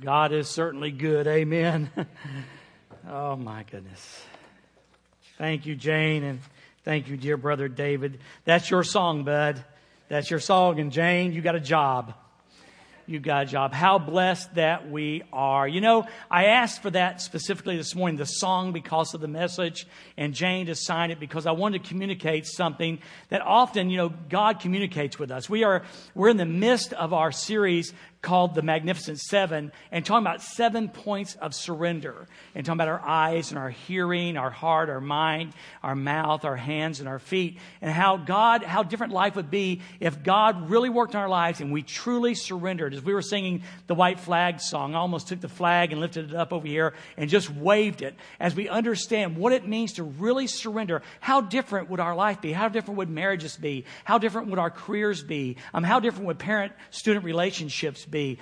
God is certainly good. Amen. Oh, my goodness. Thank you, Jane, and thank you, dear brother David. That's your song, bud. That's your song. And Jane, you got a job. You got a job. How blessed that we are. You know, I asked for that specifically this morning, the song, because of the message, and Jane assigned it because I wanted to communicate something that often, you know, God communicates with us. We're in the midst of our series called The Magnificent Seven, and talking about 7 points of surrender, and talking about our eyes and our hearing, our heart, our mind, our mouth, our hands, and our feet, and how different life would be if God really worked in our lives and we truly surrendered. As we were singing the White Flag song, I almost took the flag and lifted it up over here and just waved it. As we understand what it means to really surrender, how different would our life be? How different would marriages be? How different would our careers be? How different would parent-student relationships be,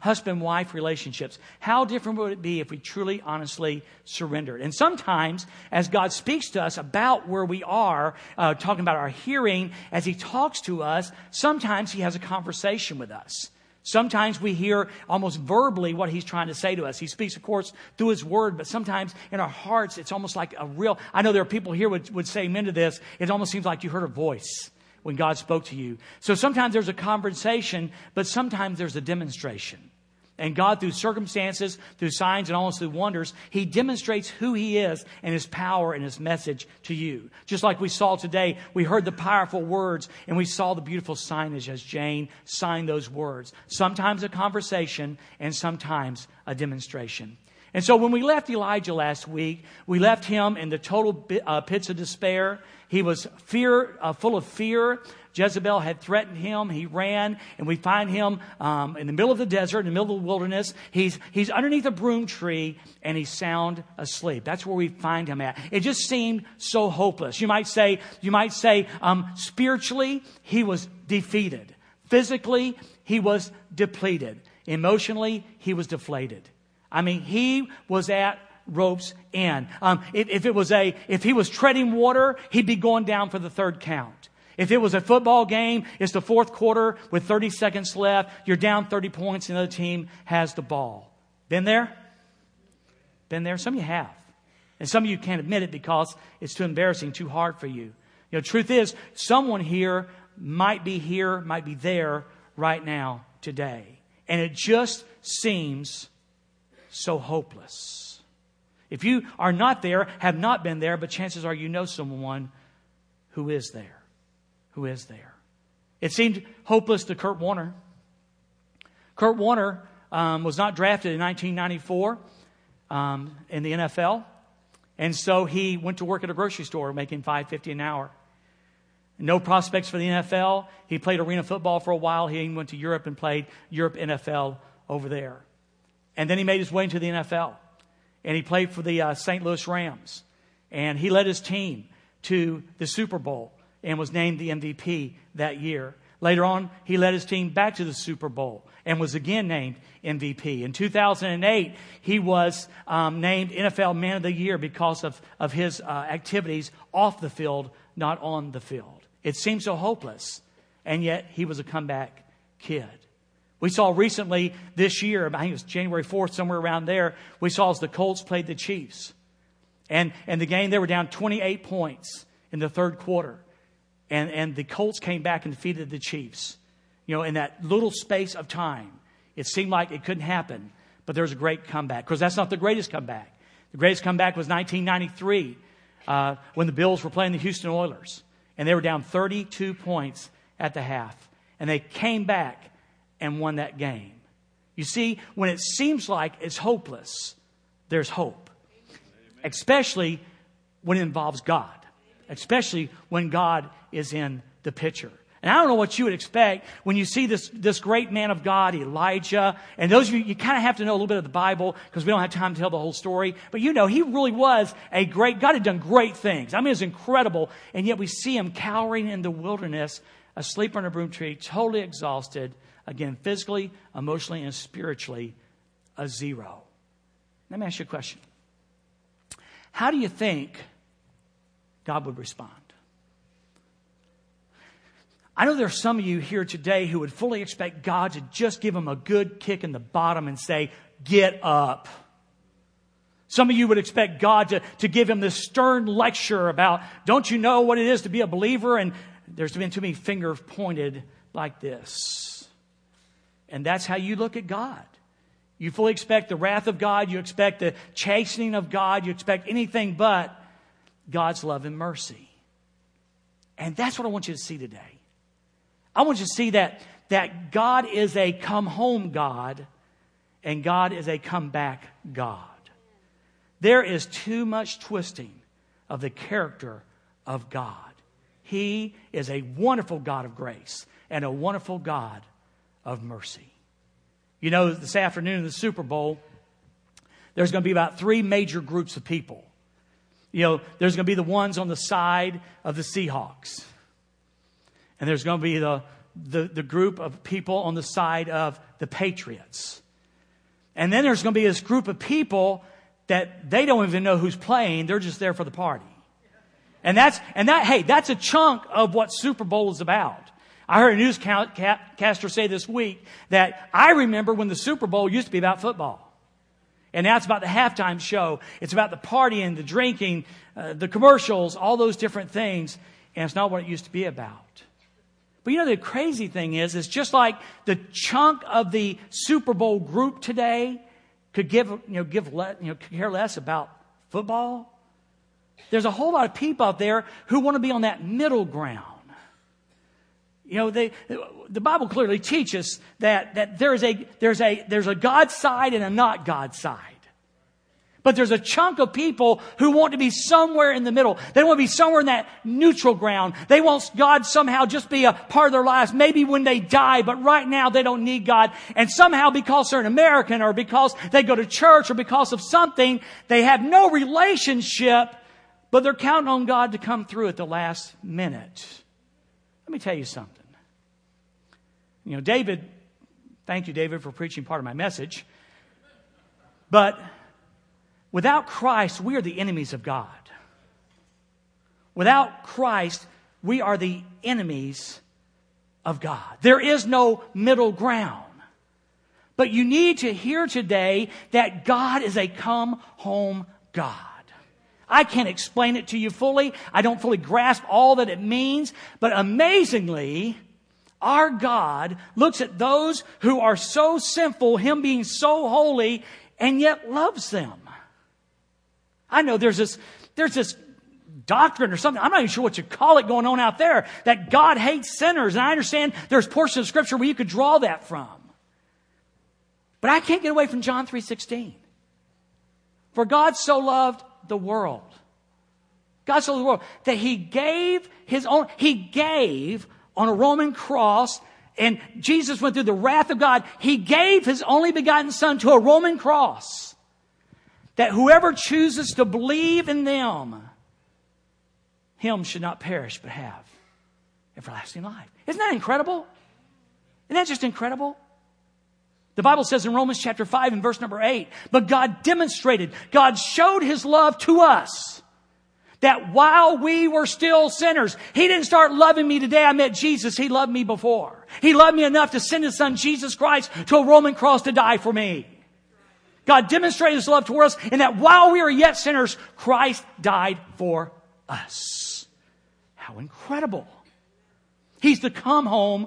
husband-wife relationships? How different would it be if we truly, honestly surrendered? And sometimes, as God speaks to us about where we are, talking about our hearing, as He talks to us, sometimes He has a conversation with us. Sometimes we hear almost verbally what He's trying to say to us. He speaks, of course, through His Word, but sometimes in our hearts, it's almost like a real... I know there are people here would say amen to this. It almost seems like you heard a voice when God spoke to you. So sometimes there's a conversation, but sometimes there's a demonstration. And God, through circumstances, through signs, and almost through wonders, He demonstrates who He is and His power and His message to you. Just like we saw today, we heard the powerful words and we saw the beautiful signage as Jane signed those words. Sometimes a conversation and sometimes a demonstration. And so when we left Elijah last week, we left him in the total pits of despair. He was full of fear. Jezebel had threatened him. He ran, and we find him in the middle of the desert, in the middle of the wilderness. He's underneath a broom tree, and he's sound asleep. That's where we find him at. It just seemed so hopeless. You might say, spiritually, he was defeated. Physically, he was depleted. Emotionally, he was deflated. I mean, he was at rope's end. If he was treading water, he'd be going down for the third count. If it was a football game, it's the fourth quarter with 30 seconds left. You're down 30 points, and the other team has the ball. Been there? Been there? Some of you have. And some of you can't admit it because it's too embarrassing, too hard for you. You know, truth is, someone here, might be there right now, today. And it just seems so hopeless. If you are not there, have not been there, but chances are you know someone who is there. Who is there? It seemed hopeless to Kurt Warner. Kurt Warner was not drafted in 1994 in the NFL, and so he went to work at a grocery store making $5.50 an hour. No prospects for the NFL. He played arena football for a while. He even went to Europe and played Europe NFL over there. And then he made his way into the NFL. And he played for the St. Louis Rams. And he led his team to the Super Bowl and was named the MVP that year. Later on, he led his team back to the Super Bowl and was again named MVP. In 2008, he was named NFL Man of the Year because of his activities off the field, not on the field. It seemed so hopeless. And yet, he was a comeback kid. We saw recently this year, I think it was January 4th, somewhere around there, we saw as the Colts played the Chiefs. And the game, they were down 28 points in the third quarter. And the Colts came back and defeated the Chiefs. You know, in that little space of time, it seemed like it couldn't happen. But there was a great comeback. Because that's not the greatest comeback. The greatest comeback was 1993 when the Bills were playing the Houston Oilers. And they were down 32 points at the half. And they came back and won that game. You see, when it seems like it's hopeless, there's hope. Amen. Especially when it involves God. Especially when God is in the picture. And I don't know what you would expect when you see this great man of God, Elijah. And those of you kind of have to know a little bit of the Bible because we don't have time to tell the whole story. But you know, he really was a great... God had done great things. I mean, it's incredible. And yet we see him cowering in the wilderness, asleep on a broom tree, totally exhausted. Again, physically, emotionally, and spiritually, a zero. Let me ask you a question. How do you think God would respond? I know there are some of you here today who would fully expect God to just give them a good kick in the bottom and say, get up. Some of you would expect God to give him this stern lecture about, don't you know what it is to be a believer? And there's been too many fingers pointed like this. And that's how you look at God. You fully expect the wrath of God. You expect the chastening of God. You expect anything but God's love and mercy. And that's what I want you to see today. I want you to see that God is a come home God and God is a come back God. There is too much twisting of the character of God. He is a wonderful God of grace and a wonderful God of mercy. You know, this afternoon in the Super Bowl, there's going to be about three major groups of people. You know, there's going to be the ones on the side of the Seahawks. And there's going to be the group of people on the side of the Patriots. And then there's going to be this group of people that they don't even know who's playing. They're just there for the party. And that's a chunk of what Super Bowl is about. I heard a newscaster say this week that I remember when the Super Bowl used to be about football. And now it's about the halftime show. It's about the partying, the drinking, the commercials, all those different things. And it's not what it used to be about. But you know, the crazy thing is, it's just like the chunk of the Super Bowl group today could care less about football. There's a whole lot of people out there who want to be on that middle ground. You know, the Bible clearly teaches that there's a God side and a not God side. But there's a chunk of people who want to be somewhere in the middle. They want to be somewhere in that neutral ground. They want God somehow just be a part of their lives, maybe when they die, but right now they don't need God. And somehow because they're an American or because they go to church or because of something, they have no relationship, but they're counting on God to come through at the last minute. Let me tell you something. You know, David, thank you, David, for preaching part of my message. But without Christ, we are the enemies of God. Without Christ, we are the enemies of God. There is no middle ground. But you need to hear today that God is a come home God. I can't explain it to you fully. I don't fully grasp all that it means. But amazingly, our God looks at those who are so sinful, Him being so holy, and yet loves them. I know there's this doctrine or something, I'm not even sure what you call it, going on out there, that God hates sinners. And I understand there's portions of Scripture where you could draw that from. But I can't get away from John 3:16. For God so loved the world. God so loved the world that He gave His own. He gave on a Roman cross. And Jesus went through the wrath of God. He gave His only begotten Son to a Roman cross, that whoever chooses to believe in them, him should not perish but have everlasting life. Isn't that incredible? Isn't that just incredible? The Bible says in Romans chapter 5 and verse number 8, but God demonstrated, God showed His love to us, that while we were still sinners, He didn't start loving me today I met Jesus. He loved me before. He loved me enough to send His Son Jesus Christ to a Roman cross to die for me. God demonstrated His love toward us in that while we are yet sinners, Christ died for us. How incredible. He's the come home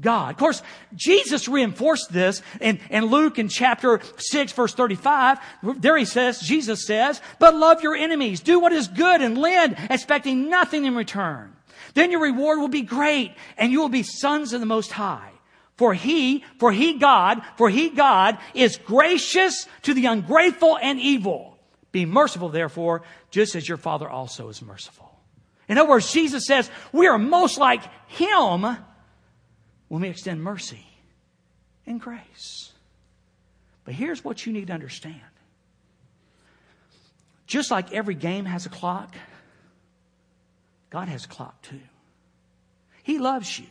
God. Of course, Jesus reinforced this in Luke in chapter 6, verse 35. There He says, Jesus says, but love your enemies, do what is good, and lend, expecting nothing in return. Then your reward will be great, and you will be sons of the Most High. For he, God, is gracious to the ungrateful and evil. Be merciful, therefore, just as your Father also is merciful. In other words, Jesus says, we are most like Him when we extend mercy and grace. But here's what you need to understand. Just like every game has a clock, God has a clock too. He loves you.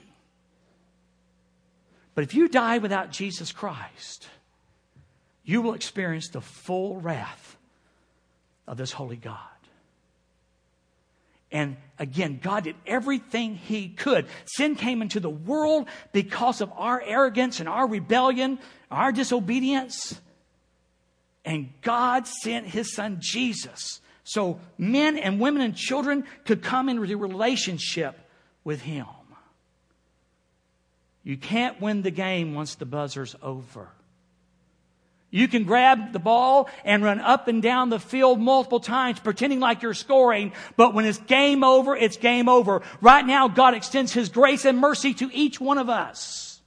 But if you die without Jesus Christ, you will experience the full wrath of this holy God. And again, God did everything He could. Sin came into the world because of our arrogance and our rebellion, our disobedience. And God sent his son Jesus so men and women and children could come into relationship with him. You can't win the game once the buzzer's over. You can grab the ball and run up and down the field multiple times pretending like you're scoring, but when it's game over, it's game over. Right now, God extends his grace and mercy to each one of us.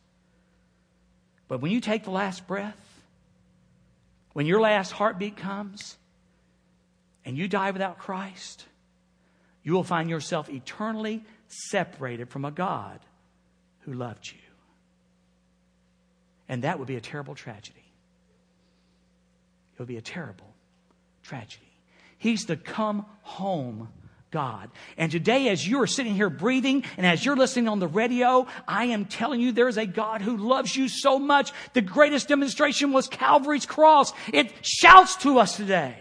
But when you take the last breath, when your last heartbeat comes and you die without Christ, you will find yourself eternally separated from a God who loved you. And that would be a terrible tragedy. It would be a terrible tragedy. He's the come home God. And today, as you are sitting here breathing and as you're listening on the radio, I am telling you there is a God who loves you so much. The greatest demonstration was Calvary's cross. It shouts to us today.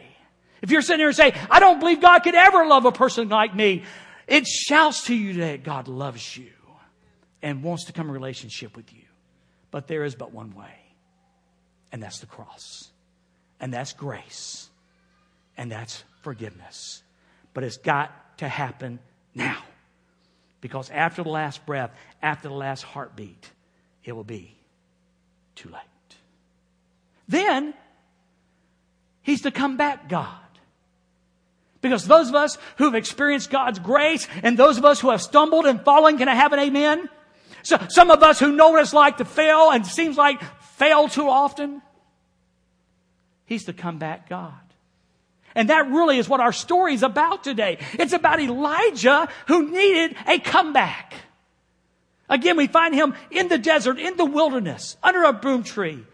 If you're sitting here and say, I don't believe God could ever love a person like me, it shouts to you today that God loves you and wants to come in relationship with you. But there is but one way, and that's the cross. And that's grace. And that's forgiveness. But it's got to happen now. Because after the last breath, after the last heartbeat, it will be too late. Then, he's the comeback God. Because those of us who have experienced God's grace and those of us who have stumbled and fallen, can I have an amen? So some of us who know what it's like to fail and seems like fail too often, he's the comeback God. And that really is what our story is about today. It's about Elijah who needed a comeback. Again, we find him in the desert, in the wilderness, under a broom tree,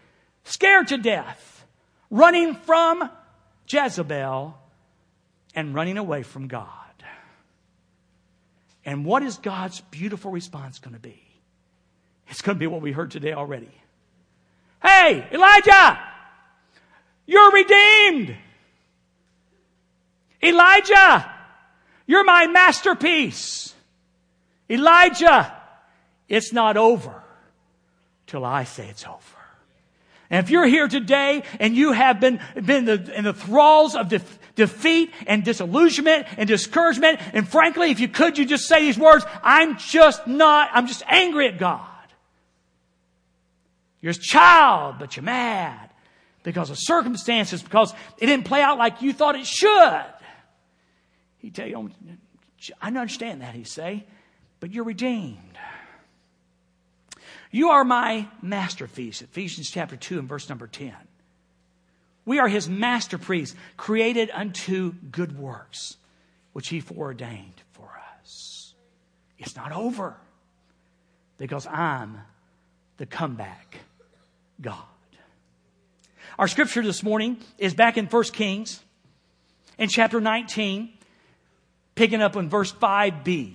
scared to death, running from Jezebel and running away from God. And what is God's beautiful response going to be? It's going to be what we heard today already. Hey, Elijah, you're redeemed. Elijah, you're my masterpiece. Elijah, it's not over till I say it's over. And if you're here today and you have been in the thralls of defeat and disillusionment and discouragement, and frankly, if you could, you just say these words, I'm just angry at God. You're his child, but you're mad because of circumstances, because it didn't play out like you thought it should. He'd tell you, I don't understand that, he'd say, but you're redeemed. You are my masterpiece, Ephesians chapter 2 and verse number 10. We are his masterpiece, created unto good works, which he foreordained for us. It's not over, because I'm the comeback God. Our scripture this morning is back in 1 Kings in chapter 19, picking up on verse 5b.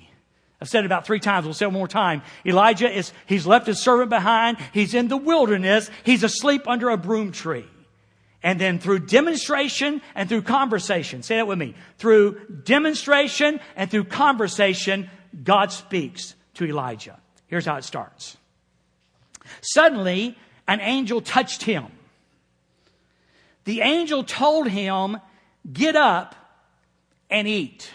I've said it about 3 times. We'll say it one more time. Elijah he's left his servant behind. He's in the wilderness. He's asleep under a broom tree. And then through demonstration and through conversation, say that with me. Through demonstration and through conversation, God speaks to Elijah. Here's how it starts. Suddenly, an angel touched him. The angel told him, get up and eat.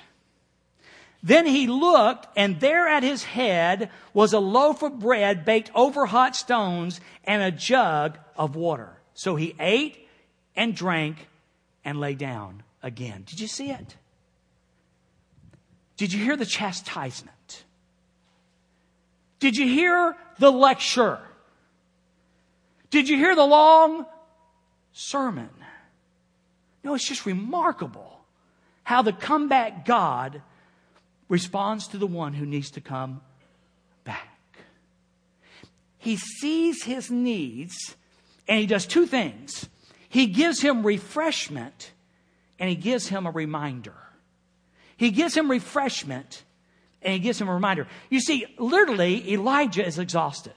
Then he looked, and there at his head was a loaf of bread baked over hot stones and a jug of water. So he ate and drank and lay down again. Did you see it? Did you hear the chastisement? Did you hear the lecture? Did you hear the long sermon? No, it's just remarkable how the comeback God responds to the one who needs to come back. He sees his needs, and he does 2 things. He gives him refreshment, and he gives him a reminder. He gives him refreshment, and he gives him a reminder. You see, literally, Elijah is exhausted.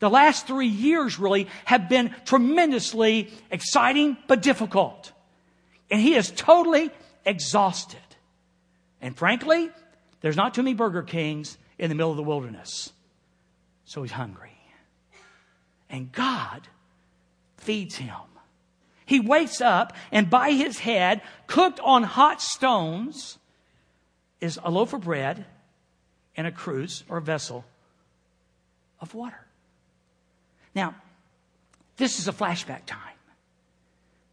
The last 3 years really have been tremendously exciting but difficult. And he is totally exhausted. And frankly, there's not too many Burger Kings in the middle of the wilderness. So he's hungry. And God feeds him. He wakes up, and by his head, cooked on hot stones, is a loaf of bread and a cruse or a vessel of water. Now, this is a flashback time.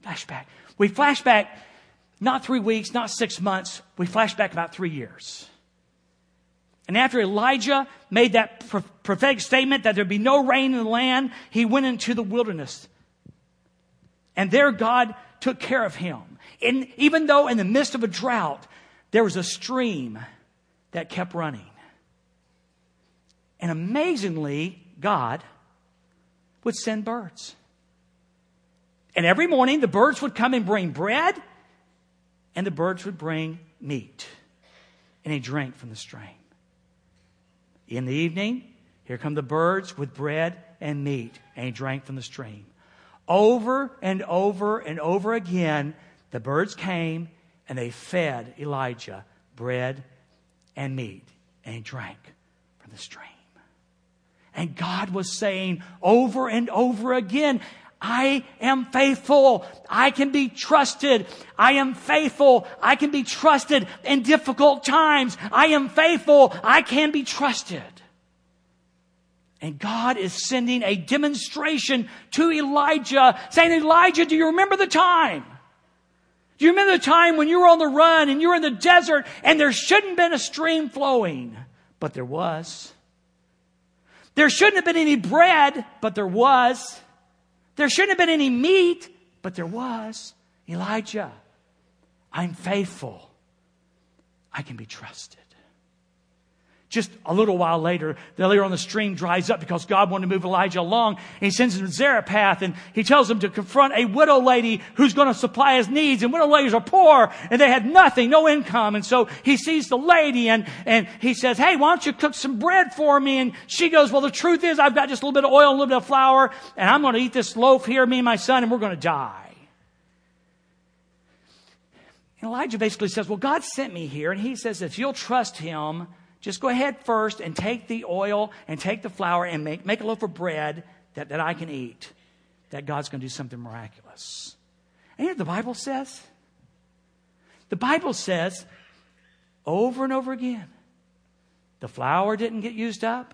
Flashback. We flashback not 3 weeks, not 6 months. We flashback about 3 years. And after Elijah made that prophetic statement that there'd be no rain in the land, he went into the wilderness. And there God took care of him. And even though in the midst of a drought, there was a stream that kept running. And amazingly, God would send birds. And every morning, the birds would come and bring bread, and the birds would bring meat. And he drank from the stream. In the evening, here come the birds with bread and meat, and he drank from the stream. Over and over and over again, the birds came and they fed Elijah bread and meat, and he drank from the stream. And God was saying over and over again, I am faithful. I can be trusted. I am faithful. I can be trusted in difficult times. I am faithful. I can be trusted. And God is sending a demonstration to Elijah, saying, Elijah, do you remember the time? Do you remember the time when you were on the run and you were in the desert and there shouldn't have been a stream flowing? But there was. There shouldn't have been any bread, but there was. There shouldn't have been any meat, but there was. Elijah, I'm faithful. I can be trusted. Just a little while later, the layer on the stream dries up because God wanted to move Elijah along. And he sends him to Zarephath, and he tells him to confront a widow lady who's going to supply his needs. And widow ladies are poor, and they had nothing, no income. And so he sees the lady, and he says, hey, why don't you cook some bread for me? And she goes, well, the truth is I've got just a little bit of oil and a little bit of flour, and I'm going to eat this loaf here, me and my son, and we're going to die. And Elijah basically says, well, God sent me here. And he says, if you'll trust him, just go ahead first and take the oil and take the flour and make a loaf of bread that I can eat. That God's going to do something miraculous. And you know what the Bible says? The Bible says over and over again, the flour didn't get used up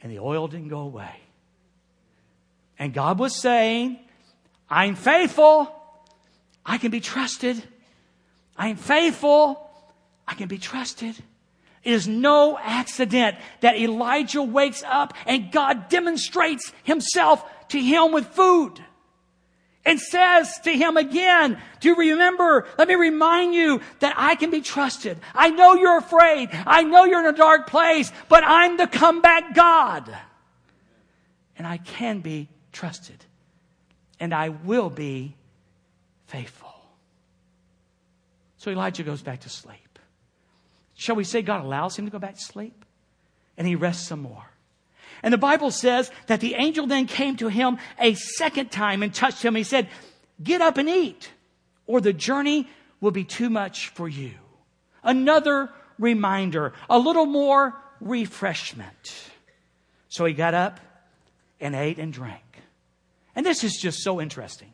and the oil didn't go away. And God was saying, I'm faithful. I can be trusted. I'm faithful. I can be trusted. It is no accident that Elijah wakes up and God demonstrates himself to him with food and says to him again, do you remember? Let me remind you that I can be trusted. I know you're afraid. I know you're in a dark place, but I'm the comeback God. And I can be trusted. And I will be faithful. So Elijah goes back to sleep. Shall we say God allows him to go back to sleep? And he rests some more. And the Bible says that the angel then came to him a second time and touched him. He said, get up and eat, or the journey will be too much for you. Another reminder, a little more refreshment. So he got up and ate and drank. And this is just so interesting.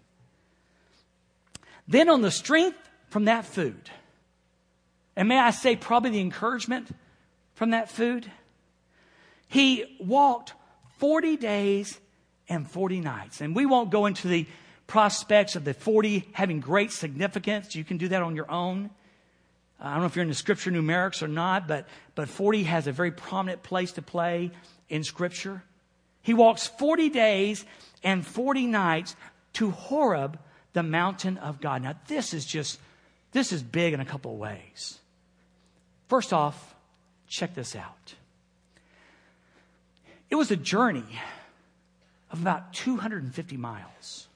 Then on the strength from that food, and may I say probably the encouragement from that food, he walked 40 days and 40 nights. And we won't go into the prospects of the 40 having great significance. You can do that on your own. I don't know if you're into Scripture numerics or not, but 40 has a very prominent place to play in Scripture. He walks 40 days and 40 nights to Horeb, the mountain of God. Now, this is big in a couple of ways. First off, check this out. It was a journey of about 250 miles.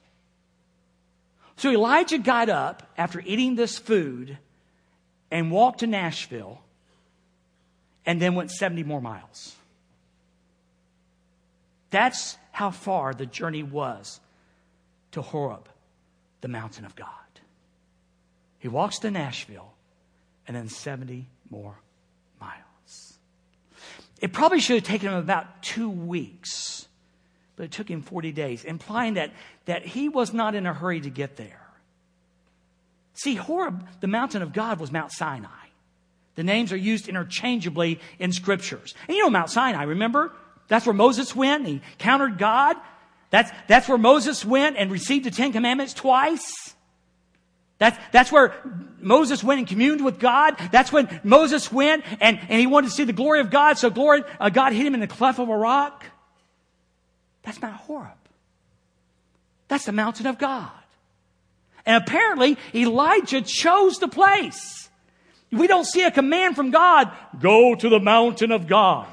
So Elijah got up after eating this food and walked to Nashville and then went 70 more miles. That's how far the journey was to Horeb, the mountain of God. He walks to Nashville and then 70 more miles. It probably should have taken him about 2 weeks, but it took him 40 days, implying that he was not in a hurry to get there. See, Horeb, the mountain of God, was Mount Sinai. The names are used interchangeably in scriptures. And you know Mount Sinai, remember? That's where Moses went. He countered God. That's where Moses went and received the Ten Commandments twice. That's where Moses went and communed with God. That's when Moses went and he wanted to see the glory of God. So God hid him in the cleft of a rock. That's Mount Horeb. That's the mountain of God. And apparently Elijah chose the place. We don't see a command from God, go to the mountain of God.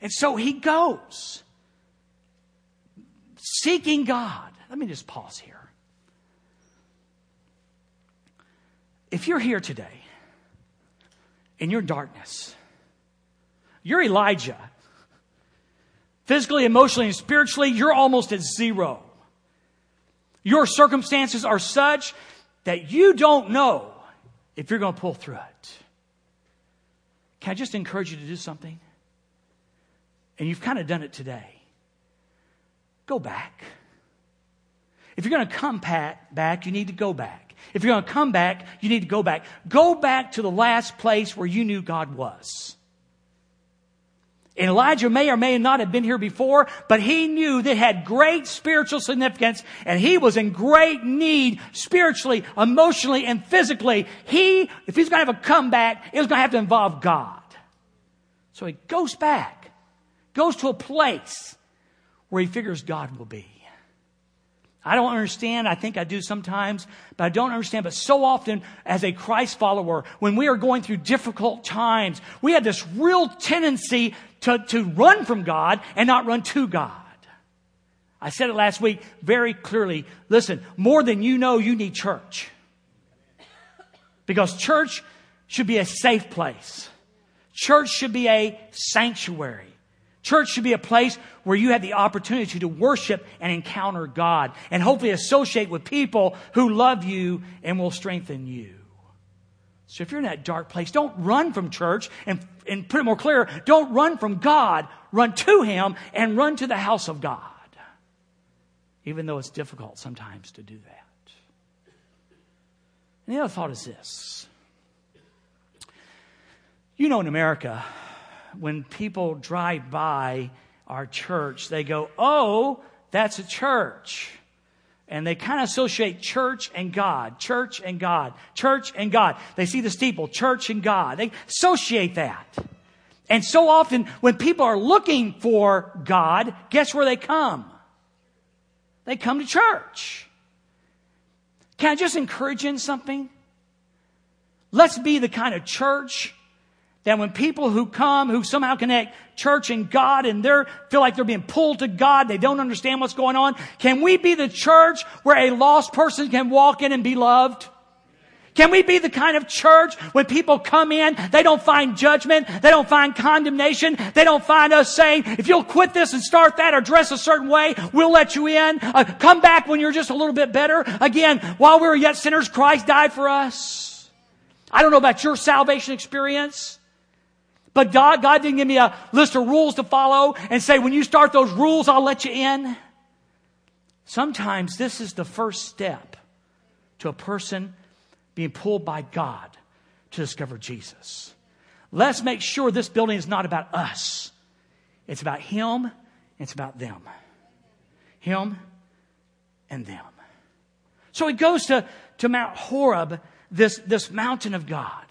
And so he goes, seeking God. Let me just pause here. If you're here today, in your darkness, you're Elijah. Physically, emotionally, and spiritually, you're almost at zero. Your circumstances are such that you don't know if you're going to pull through it. Can I just encourage you to do something? And you've kind of done it today. Go back. If you're going to come back, you need to go back. If you're going to come back, you need to go back. Go back to the last place where you knew God was. And Elijah may or may not have been here before, but he knew that it had great spiritual significance, and he was in great need spiritually, emotionally, and physically. If he's going to have a comeback, it was going to have to involve God. So he goes back, goes to a place where he figures God will be. I don't understand. I think I do sometimes, but I don't understand. But so often as a Christ follower, when we are going through difficult times, we have this real tendency to run from God and not run to God. I said it last week very clearly. Listen, more than you know, you need church. Because church should be a safe place. Church should be a sanctuary. Church should be a place where you have the opportunity to worship and encounter God and hopefully associate with people who love you and will strengthen you. So if you're in that dark place, don't run from church. And put it more clear, don't run from God. Run to Him and run to the house of God. Even though it's difficult sometimes to do that. And the other thought is this. You know, in America, when people drive by our church, they go, oh, that's a church. And they kind of associate church and God, church and God, church and God. They see the steeple, church and God. They associate that. And so often when people are looking for God, guess where they come? They come to church. Can I just encourage you in something? Let's be the kind of church that when people who come, who somehow connect church and God, and they feel like they're being pulled to God, they don't understand what's going on. Can we be the church where a lost person can walk in and be loved? Can we be the kind of church when people come in, they don't find judgment, they don't find condemnation, they don't find us saying, if you'll quit this and start that or dress a certain way, we'll let you in. Come back when you're just a little bit better. Again, while we were yet sinners, Christ died for us. I don't know about your salvation experience, but God didn't give me a list of rules to follow and say, when you start those rules, I'll let you in. Sometimes this is the first step to a person being pulled by God to discover Jesus. Let's make sure this building is not about us. It's about Him. It's about them. Him and them. So he goes to Mount Horeb, this mountain of God.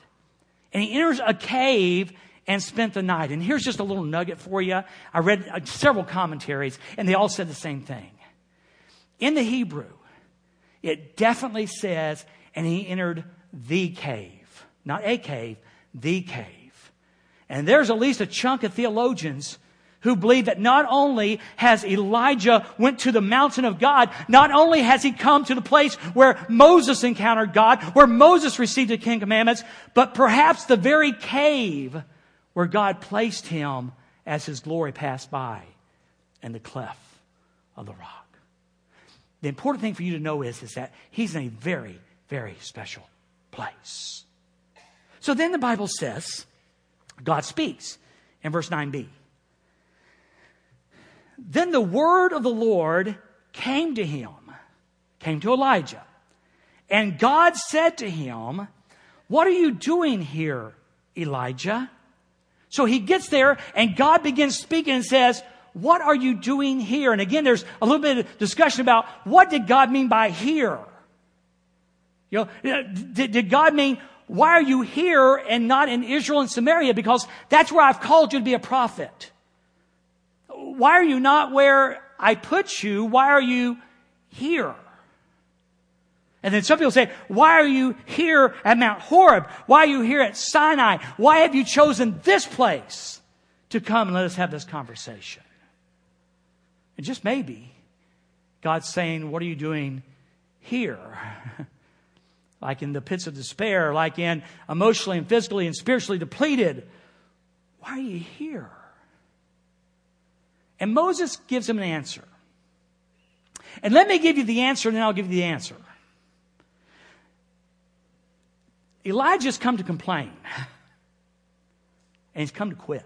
And he enters a cave and spent the night. And here's just a little nugget for you. I read several commentaries, and they all said the same thing. In the Hebrew, it definitely says, and he entered the cave. Not a cave, the cave. And there's at least a chunk of theologians who believe that not only has Elijah went to the mountain of God, not only has he come to the place where Moses encountered God, where Moses received the Ten Commandments, but perhaps the very cave where God placed him as his glory passed by and the cleft of the rock. The important thing for you to know is that he's in a very, very special place. So then the Bible says, God speaks in verse 9b. Then the word of the Lord came to him, came to Elijah. And God said to him, "What are you doing here, Elijah?" So he gets there and God begins speaking and says, "What are you doing here?" And again, there's a little bit of discussion about what did God mean by here? You know, did God mean, why are you here and not in Israel and Samaria? Because that's where I've called you to be a prophet. Why are you not where I put you? Why are you here? And then some people say, why are you here at Mount Horeb? Why are you here at Sinai? Why have you chosen this place to come and let us have this conversation? And just maybe God's saying, what are you doing here? Like in the pits of despair, like in emotionally and physically and spiritually depleted. Why are you here? And Moses gives him an answer. And let me give you the answer, and then I'll give you the answer. Elijah's come to complain. And he's come to quit.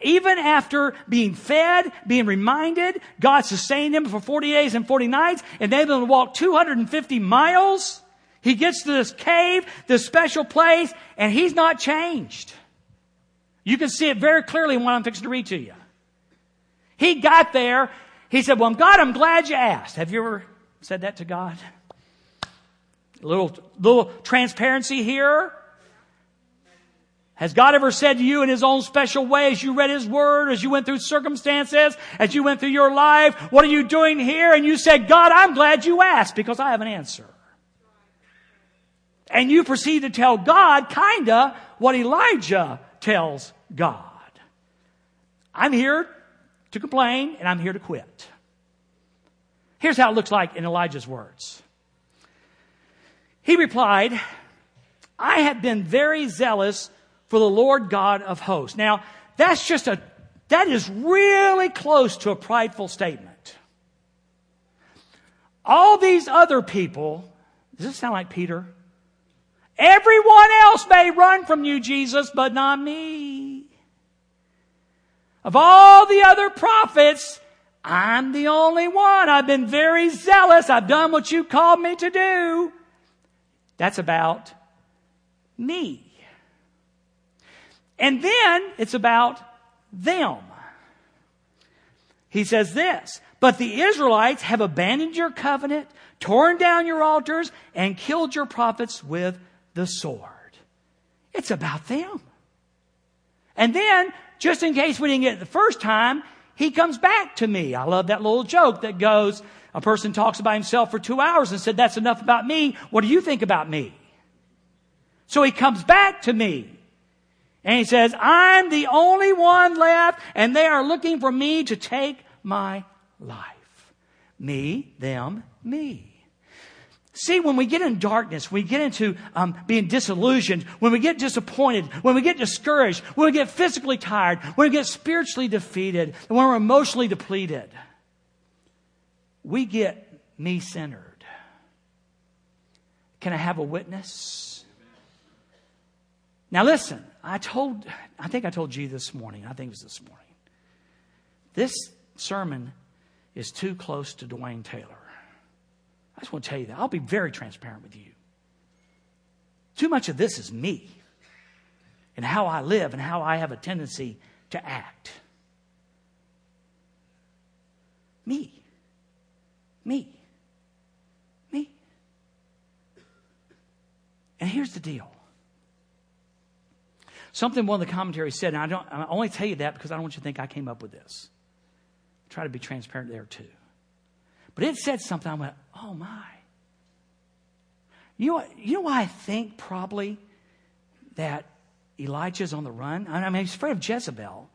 Even after being fed, being reminded, God sustained him for 40 days and 40 nights, enabled him to walk 250 miles. He gets to this cave, this special place, and he's not changed. You can see it very clearly in what I'm fixing to read to you. He got there. He said, well, God, I'm glad you asked. Have you ever said that to God? A little transparency here. Has God ever said to you in His own special way, as you read His Word, as you went through circumstances, as you went through your life, what are you doing here? And you said, God, I'm glad you asked because I have an answer. And you proceed to tell God kinda what Elijah tells God. I'm here to complain and I'm here to quit. Here's how it looks like in Elijah's words. He replied, I have been very zealous for the Lord God of hosts. Now, that is really close to a prideful statement. All these other people, does this sound like Peter? Everyone else may run from you, Jesus, but not me. Of all the other prophets, I'm the only one. I've been very zealous. I've done what you called me to do. That's about me. And then it's about them. He says this, but the Israelites have abandoned your covenant, torn down your altars, and killed your prophets with the sword. It's about them. And then, just in case we didn't get it the first time, he comes back to me. I love that little joke that goes, a person talks about himself for 2 hours and said, that's enough about me. What do you think about me? So he comes back to me. And he says, I'm the only one left, and they are looking for me to take my life. Me, them, me. See, when we get in darkness, we get into being disillusioned, when we get disappointed, when we get discouraged, when we get physically tired, when we get spiritually defeated, and when we're emotionally depleted, we get me-centered. Can I have a witness? Now listen. I think I told you this morning. I think it was this morning. This sermon is too close to Dwayne Taylor. I just want to tell you that. I'll be very transparent with you. Too much of this is me and how I live and how I have a tendency to act. Me. Me. Me. And here's the deal. Something one of the commentaries said, and I only tell you that because I don't want you to think I came up with this. I try to be transparent there too. But it said something, I went, oh my. You know why I think probably that Elijah's on the run? I mean, he's afraid of Jezebel.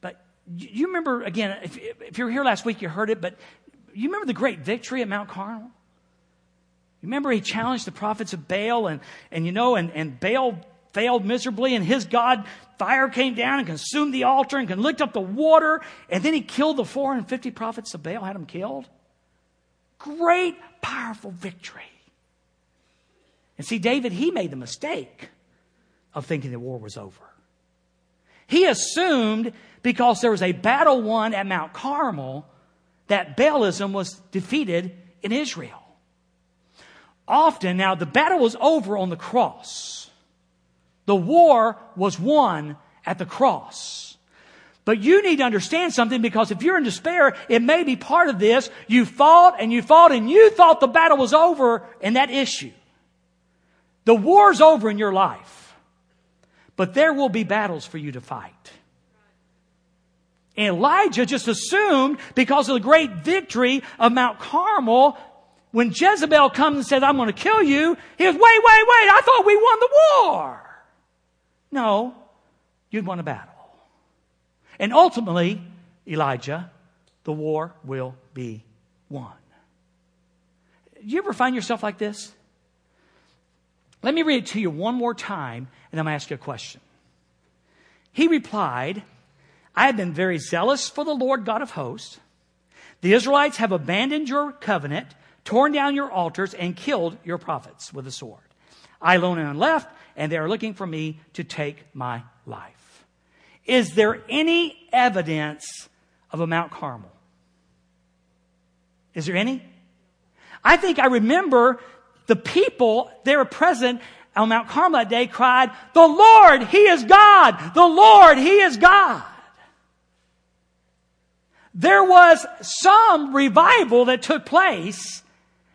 But you remember, again, if you were here last week, you heard it, but you remember the great victory at Mount Carmel? You remember he challenged the prophets of Baal and Baal failed miserably, and his god fire came down and consumed the altar and licked up the water, and then he killed the 450 prophets of Baal, had them killed. Great, powerful victory. And see, David, he made the mistake of thinking the war was over. He assumed because there was a battle won at Mount Carmel that Baalism was defeated in Israel. Often, now the battle was over on the cross. The war was won at the cross. But you need to understand something, because if you're in despair, it may be part of this. You fought and you fought and you thought the battle was over in that issue. The war's over in your life. But there will be battles for you to fight. And Elijah just assumed, because of the great victory of Mount Carmel, when Jezebel comes and says, I'm going to kill you, he goes, wait, I thought we won the war. No, you'd won a battle. And ultimately, Elijah, the war will be won. You ever find yourself like this? Let me read it to you one more time, and I'm going to ask you a question. He replied, I have been very zealous for the Lord God of hosts. The Israelites have abandoned your covenant, torn down your altars, and killed your prophets with the sword. I alone am left, and they are looking for me to take my life. Is there any evidence of a Mount Carmel? Is there any? I think I remember the people that were present on Mount Carmel that day cried, the Lord, He is God! The Lord, He is God! There was some revival that took place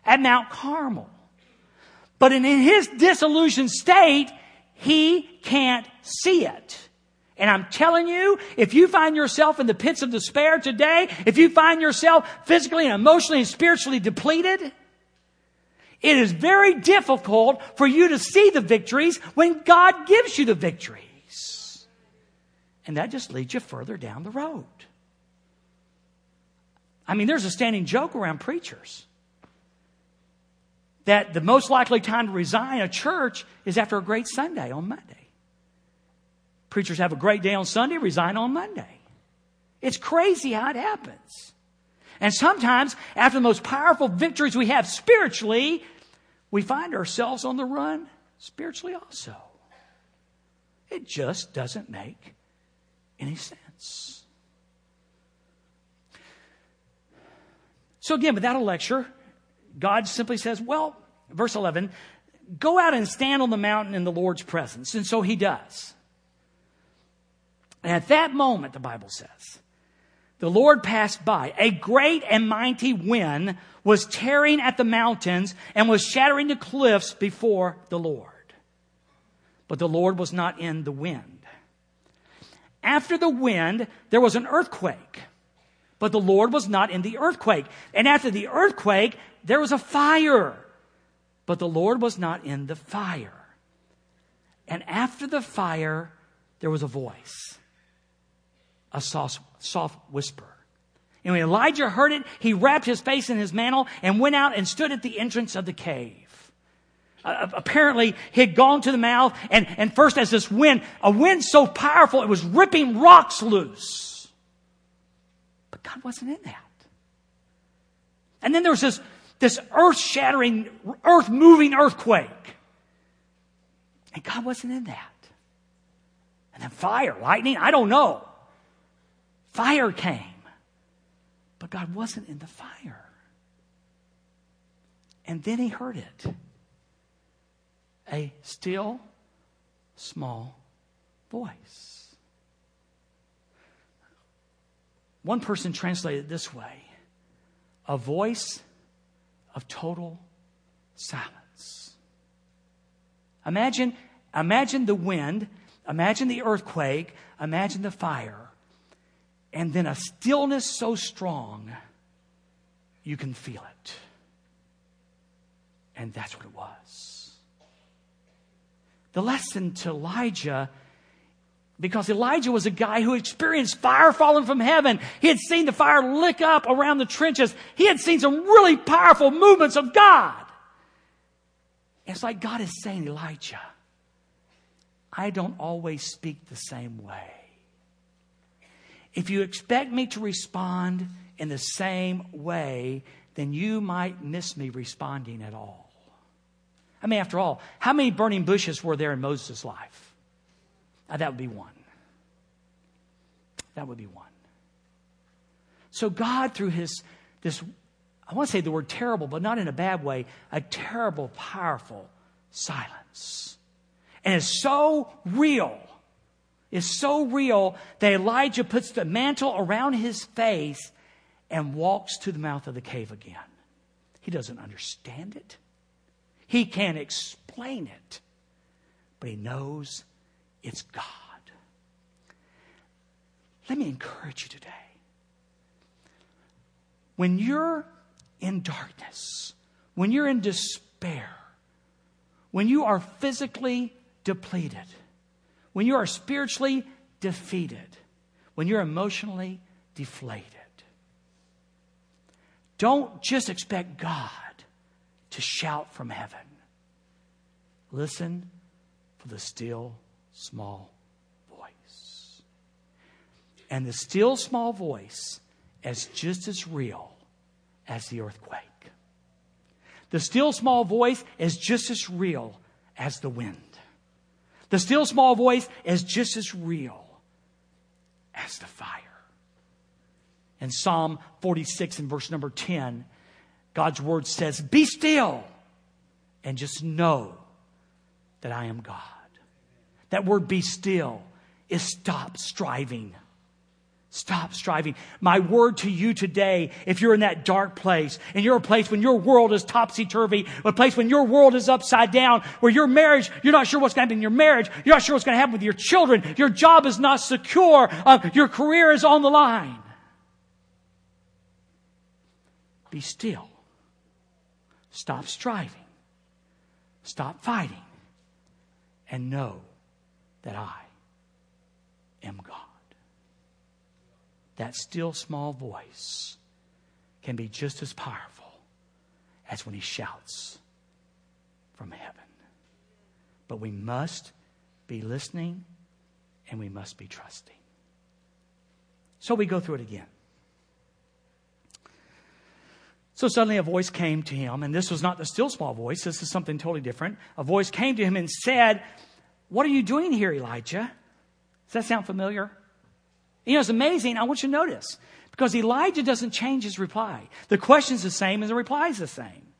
at Mount Carmel. But in his disillusioned state, he can't see it. And I'm telling you, if you find yourself in the pits of despair today, if you find yourself physically and emotionally and spiritually depleted, it is very difficult for you to see the victories when God gives you the victories. And that just leads you further down the road. I mean, there's a standing joke around preachers that the most likely time to resign a church is after a great Sunday on Monday. Preachers have a great day on Sunday, resign on Monday. It's crazy how it happens. And sometimes, after the most powerful victories we have spiritually, we find ourselves on the run spiritually also. It just doesn't make any sense. So again, without a lecture, God simply says, well, verse 11, go out and stand on the mountain in the Lord's presence. And so he does. And at that moment, the Bible says, the Lord passed by. A great and mighty wind was tearing at the mountains and was shattering the cliffs before the Lord. But the Lord was not in the wind. After the wind, there was an earthquake. But the Lord was not in the earthquake. And after the earthquake, there was a fire. But the Lord was not in the fire. And after the fire, there was a voice, a soft whisper. And when Elijah heard it, he wrapped his face in his mantle and went out and stood at the entrance of the cave. Apparently, he had gone to the mouth. And first, as this wind, a wind so powerful, it was ripping rocks loose. God wasn't in that. And then there was this earth-shattering, earth-moving earthquake. And God wasn't in that. And then fire, lightning, I don't know. Fire came. But God wasn't in the fire. And then he heard it. A still, small voice. One person translated it this way, a voice of total silence. Imagine the wind, imagine the earthquake, imagine the fire, and then a stillness so strong you can feel it. And that's what it was. The lesson to Elijah, because Elijah was a guy who experienced fire falling from heaven. He had seen the fire lick up around the trenches. He had seen some really powerful movements of God. It's like God is saying, Elijah, I don't always speak the same way. If you expect me to respond in the same way, then you might miss me responding at all. I mean, after all, how many burning bushes were there in Moses' life? That would be one. That would be one. So God, through this, I want to say the word terrible, but not in a bad way, a terrible, powerful silence. And it's so real. It's so real that Elijah puts the mantle around his face and walks to the mouth of the cave again. He doesn't understand it. He can't explain it. But he knows it's God. Let me encourage you today. When you're in darkness, when you're in despair, when you are physically depleted, when you are spiritually defeated, when you're emotionally deflated, don't just expect God to shout from heaven. Listen for the still small voice. And the still small voice is just as real as the earthquake. The still small voice is just as real as the wind. The still small voice is just as real as the fire. In Psalm 46 and verse number 10, God's word says, "Be still and just know that I am God." That word "be still" is stop striving. Stop striving. My word to you today, if you're in that dark place, and you're a place when your world is topsy-turvy, a place when your world is upside down, where your marriage, you're not sure what's going to happen in your marriage, you're not sure what's going to happen with your children, your job is not secure, your career is on the line. Be still. Stop striving. Stop fighting. And know that I am God. That still small voice can be just as powerful as when he shouts from heaven. But we must be listening and we must be trusting. So we go through it again. So suddenly a voice came to him, and this was not the still small voice. This is something totally different. A voice came to him and said, "What are you doing here, Elijah?" Does that sound familiar? You know, it's amazing. I want you to notice, because Elijah doesn't change his reply. The question's the same and the reply's the same.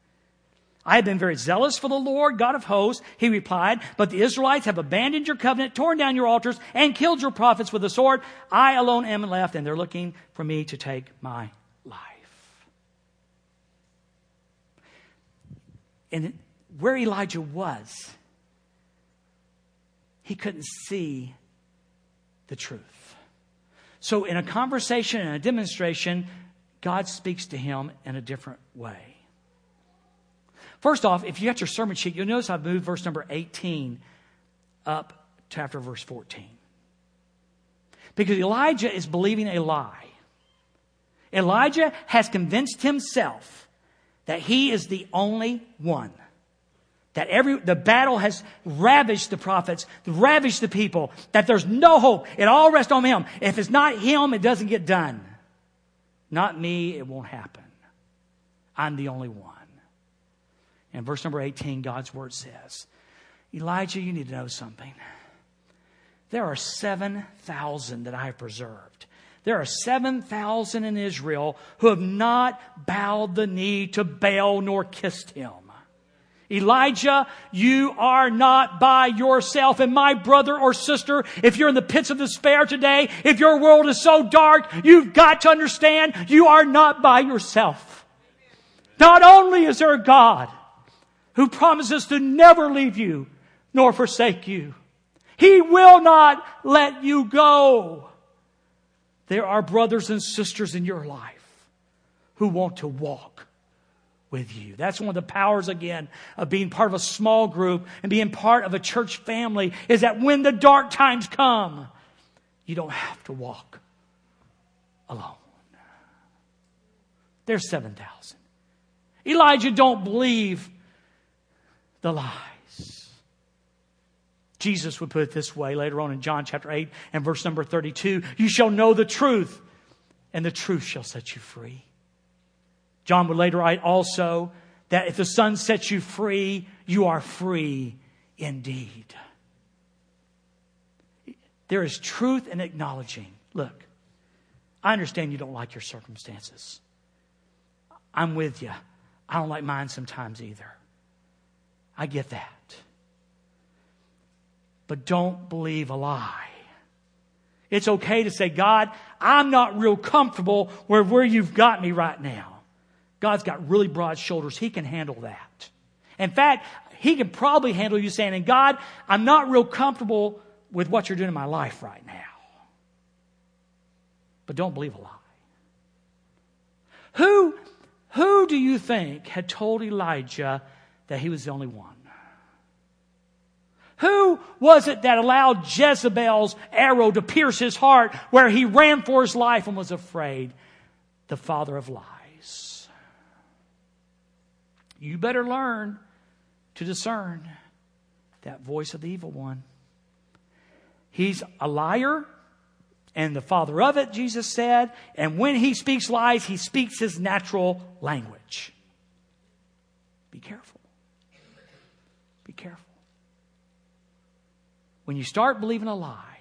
"I have been very zealous for the Lord, God of hosts," he replied, "but the Israelites have abandoned your covenant, torn down your altars, and killed your prophets with the sword. I alone am left, and they're looking for me to take my life." And where Elijah was, he couldn't see the truth. So in a conversation and a demonstration, God speaks to him in a different way. First off, if you got your sermon sheet, you'll notice I've moved verse number 18 up to after verse 14. Because Elijah is believing a lie. Elijah has convinced himself that he is the only one. That the battle has ravished the prophets, ravished the people, that there's no hope. It all rests on him. If it's not him, it doesn't get done. Not me, it won't happen. I'm the only one. And verse number 18, God's word says, "Elijah, you need to know something. There are 7,000 that I have preserved. There are 7,000 in Israel who have not bowed the knee to Baal nor kissed him. Elijah, you are not by yourself." And my brother or sister, if you're in the pits of despair today, if your world is so dark, you've got to understand you are not by yourself. Not only is there a God who promises to never leave you nor forsake you, he will not let you go. There are brothers and sisters in your life who want to walk with you. That's one of the powers, again, of being part of a small group and being part of a church family, is that when the dark times come, you don't have to walk alone. There's 7,000. Elijah, don't believe the lies. Jesus would put it this way later on in John chapter 8 and verse number 32. "You shall know the truth, and the truth shall set you free." John would later write also that if the Son sets you free, you are free indeed. There is truth in acknowledging, look, I understand you don't like your circumstances. I'm with you. I don't like mine sometimes either. I get that. But don't believe a lie. It's okay to say, God, I'm not real comfortable where you've got me right now. God's got really broad shoulders. He can handle that. In fact, He can probably handle you saying, and God, I'm not real comfortable with what you're doing in my life right now. But don't believe a lie. Who do you think had told Elijah that he was the only one? Who was it that allowed Jezebel's arrow to pierce his heart where he ran for his life and was afraid? The father of lies. You better learn to discern that voice of the evil one. He's a liar and the father of it, Jesus said. And when he speaks lies, he speaks his natural language. Be careful. Be careful. When you start believing a lie,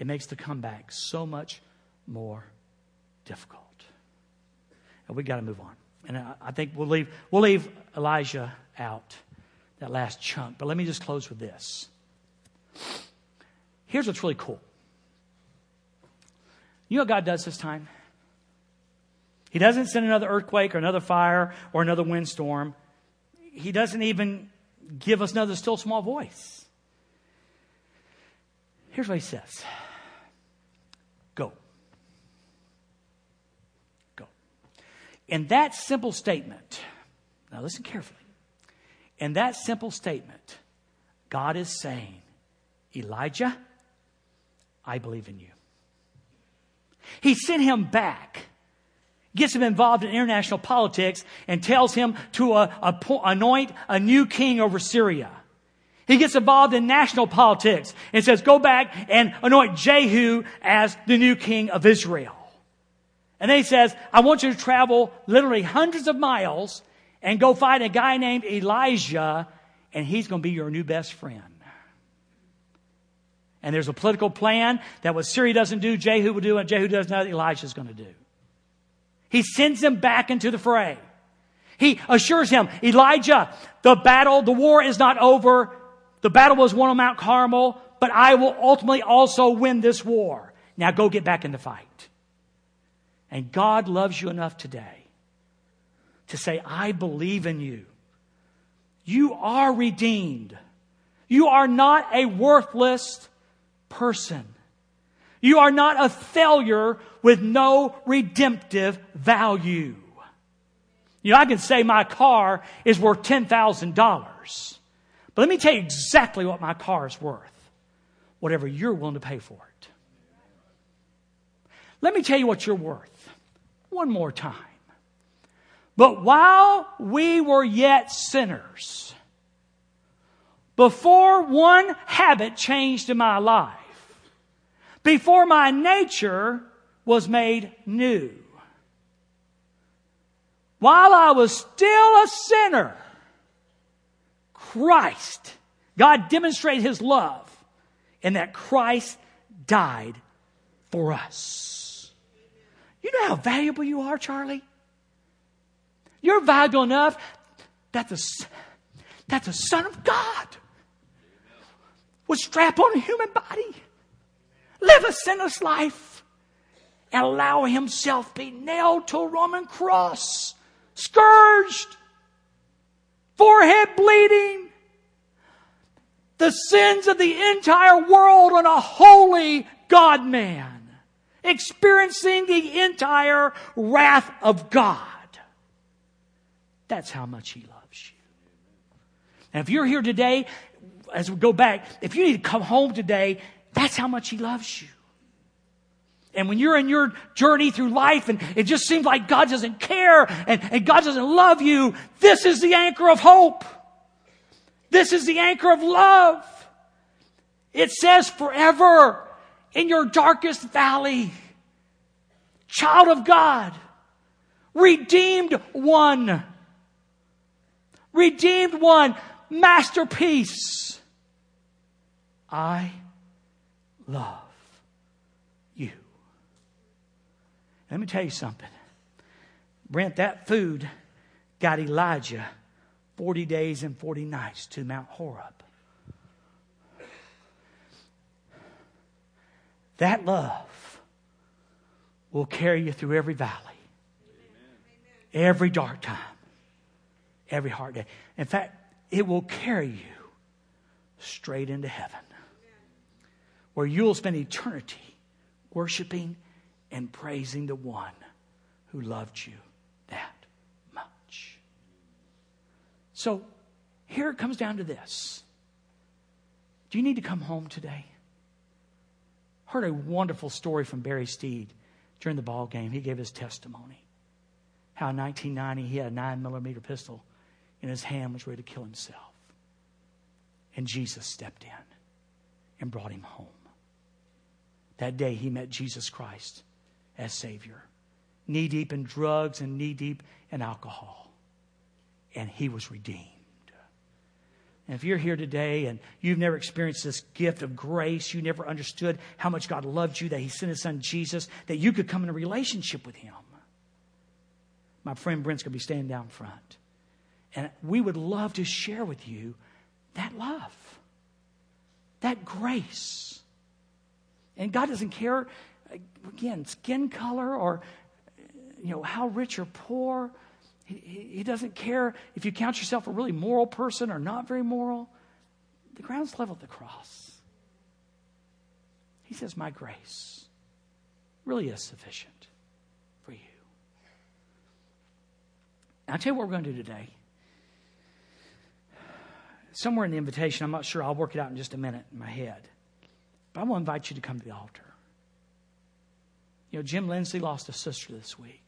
it makes the comeback so much more difficult. And we got to move on. And I think we'll leave Elijah out, that last chunk. But let me just close with this. Here's what's really cool. You know what God does this time? He doesn't send another earthquake or another fire or another windstorm. He doesn't even give us another still small voice. Here's what He says. Go. Go. In that simple statement, now listen carefully. In that simple statement, God is saying, Elijah, I believe in you. He sent him back, gets him involved in international politics, and tells him to anoint a new king over Syria. He gets involved in national politics and says, go back and anoint Jehu as the new king of Israel. And then he says, I want you to travel literally hundreds of miles and go find a guy named Elijah, and he's going to be your new best friend. And there's a political plan that what Syria doesn't do, Jehu will do, and Jehu does not, Elijah's going to do. He sends him back into the fray. He assures him, Elijah, the war is not over. The battle was won on Mount Carmel, but I will ultimately also win this war. Now go get back in the fight. And God loves you enough today to say, I believe in you. You are redeemed. You are not a worthless person. You are not a failure with no redemptive value. You know, I can say my car is worth $10,000. But let me tell you exactly what my car is worth. Whatever you're willing to pay for it. Let me tell you what you're worth. One more time. But while we were yet sinners, before one habit changed in my life, before my nature was made new, while I was still a sinner, Christ, God demonstrated His love in that Christ died for us. You know how valuable you are, Charlie? You're valuable enough that the Son of God would strap on a human body, live a sinless life, and allow Himself be nailed to a Roman cross, scourged, forehead bleeding, the sins of the entire world on a holy God-man, experiencing the entire wrath of God. That's how much He loves you. And if you're here today, as we go back, if you need to come home today, that's how much He loves you. And when you're in your journey through life and it just seems like God doesn't care and God doesn't love you, this is the anchor of hope. This is the anchor of love. It says forever in your darkest valley, child of God, redeemed one. Redeemed one, masterpiece. I love you. Let me tell you something. Brent, that food got Elijah 40 days and 40 nights to Mount Horeb. That love will carry you through every valley, every dark time, every hard day. In fact, it will carry you straight into heaven, where you'll spend eternity worshiping and praising the one who loved you that much. So here it comes down to this. Do you need to come home today? I heard a wonderful story from Barry Steed during the ball game. He gave his testimony. How in 1990 he had a 9mm pistol in his hand, was ready to kill himself. And Jesus stepped in and brought him home. That day he met Jesus Christ as Savior. Knee deep in drugs and knee deep in alcohol. And he was redeemed. And if you're here today and you've never experienced this gift of grace, you never understood how much God loved you, that he sent his son Jesus, that you could come in a relationship with him. My friend Brent's going to be standing down front. And we would love to share with you that love, that grace. And God doesn't care, again, skin color or, you know, how rich or poor. He doesn't care if you count yourself a really moral person or not very moral. The ground's level at the cross. He says, my grace really is sufficient for you. And I'll tell you what we're going to do today. Somewhere in the invitation, I'm not sure, I'll work it out in just a minute in my head. But I want to invite you to come to the altar. You know, Jim Lindsay lost a sister this week.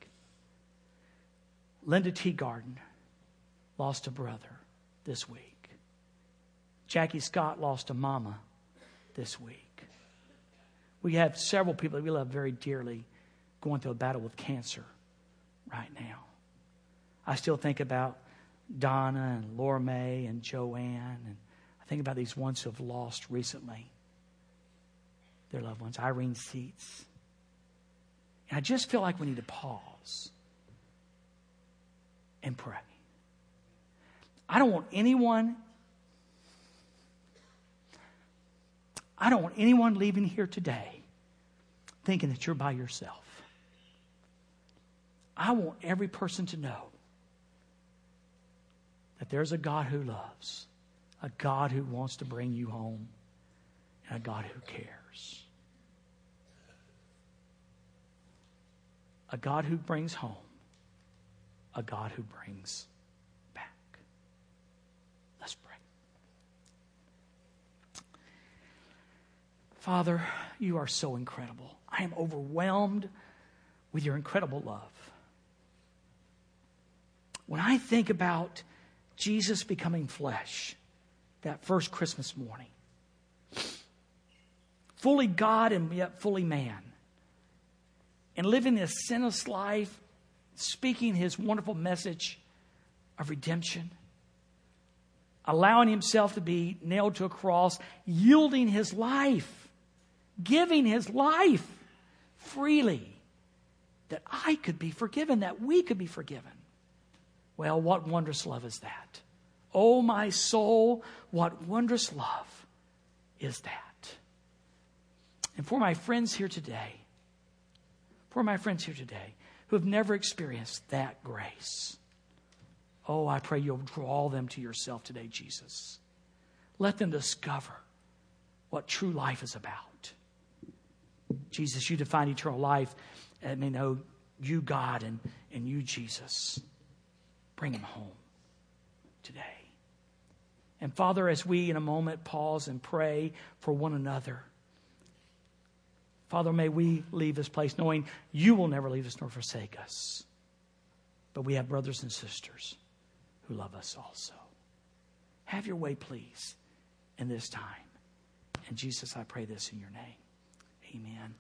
Linda Teagarden lost a brother this week. Jackie Scott lost a mama this week. We have several people that we love very dearly going through a battle with cancer right now. I still think about Donna and Laura May and Joanne, and I think about these ones who have lost recently their loved ones, Irene Seitz. And I just feel like we need to pause and pray. I don't want anyone leaving here today thinking that you're by yourself. I want every person to know that there's a God who loves, a God who wants to bring you home, and a God who cares. A God who brings home, a God who brings back. Let's pray. Father, you are so incredible. I am overwhelmed with your incredible love. When I think about Jesus becoming flesh that first Christmas morning, fully God and yet fully man, and living this sinless life, speaking his wonderful message of redemption, allowing himself to be nailed to a cross, yielding his life, giving his life freely, that I could be forgiven, that we could be forgiven. Well, what wondrous love is that? Oh, my soul, what wondrous love is that? And for my friends here today, who have never experienced that grace, oh, I pray you'll draw them to yourself today, Jesus. Let them discover what true life is about. Jesus, you define eternal life, and they know you, God, and you, Jesus. Bring him home today. And Father, as we in a moment pause and pray for one another, Father, may we leave this place knowing you will never leave us nor forsake us. But we have brothers and sisters who love us also. Have your way, please, in this time. And Jesus, I pray this in your name. Amen.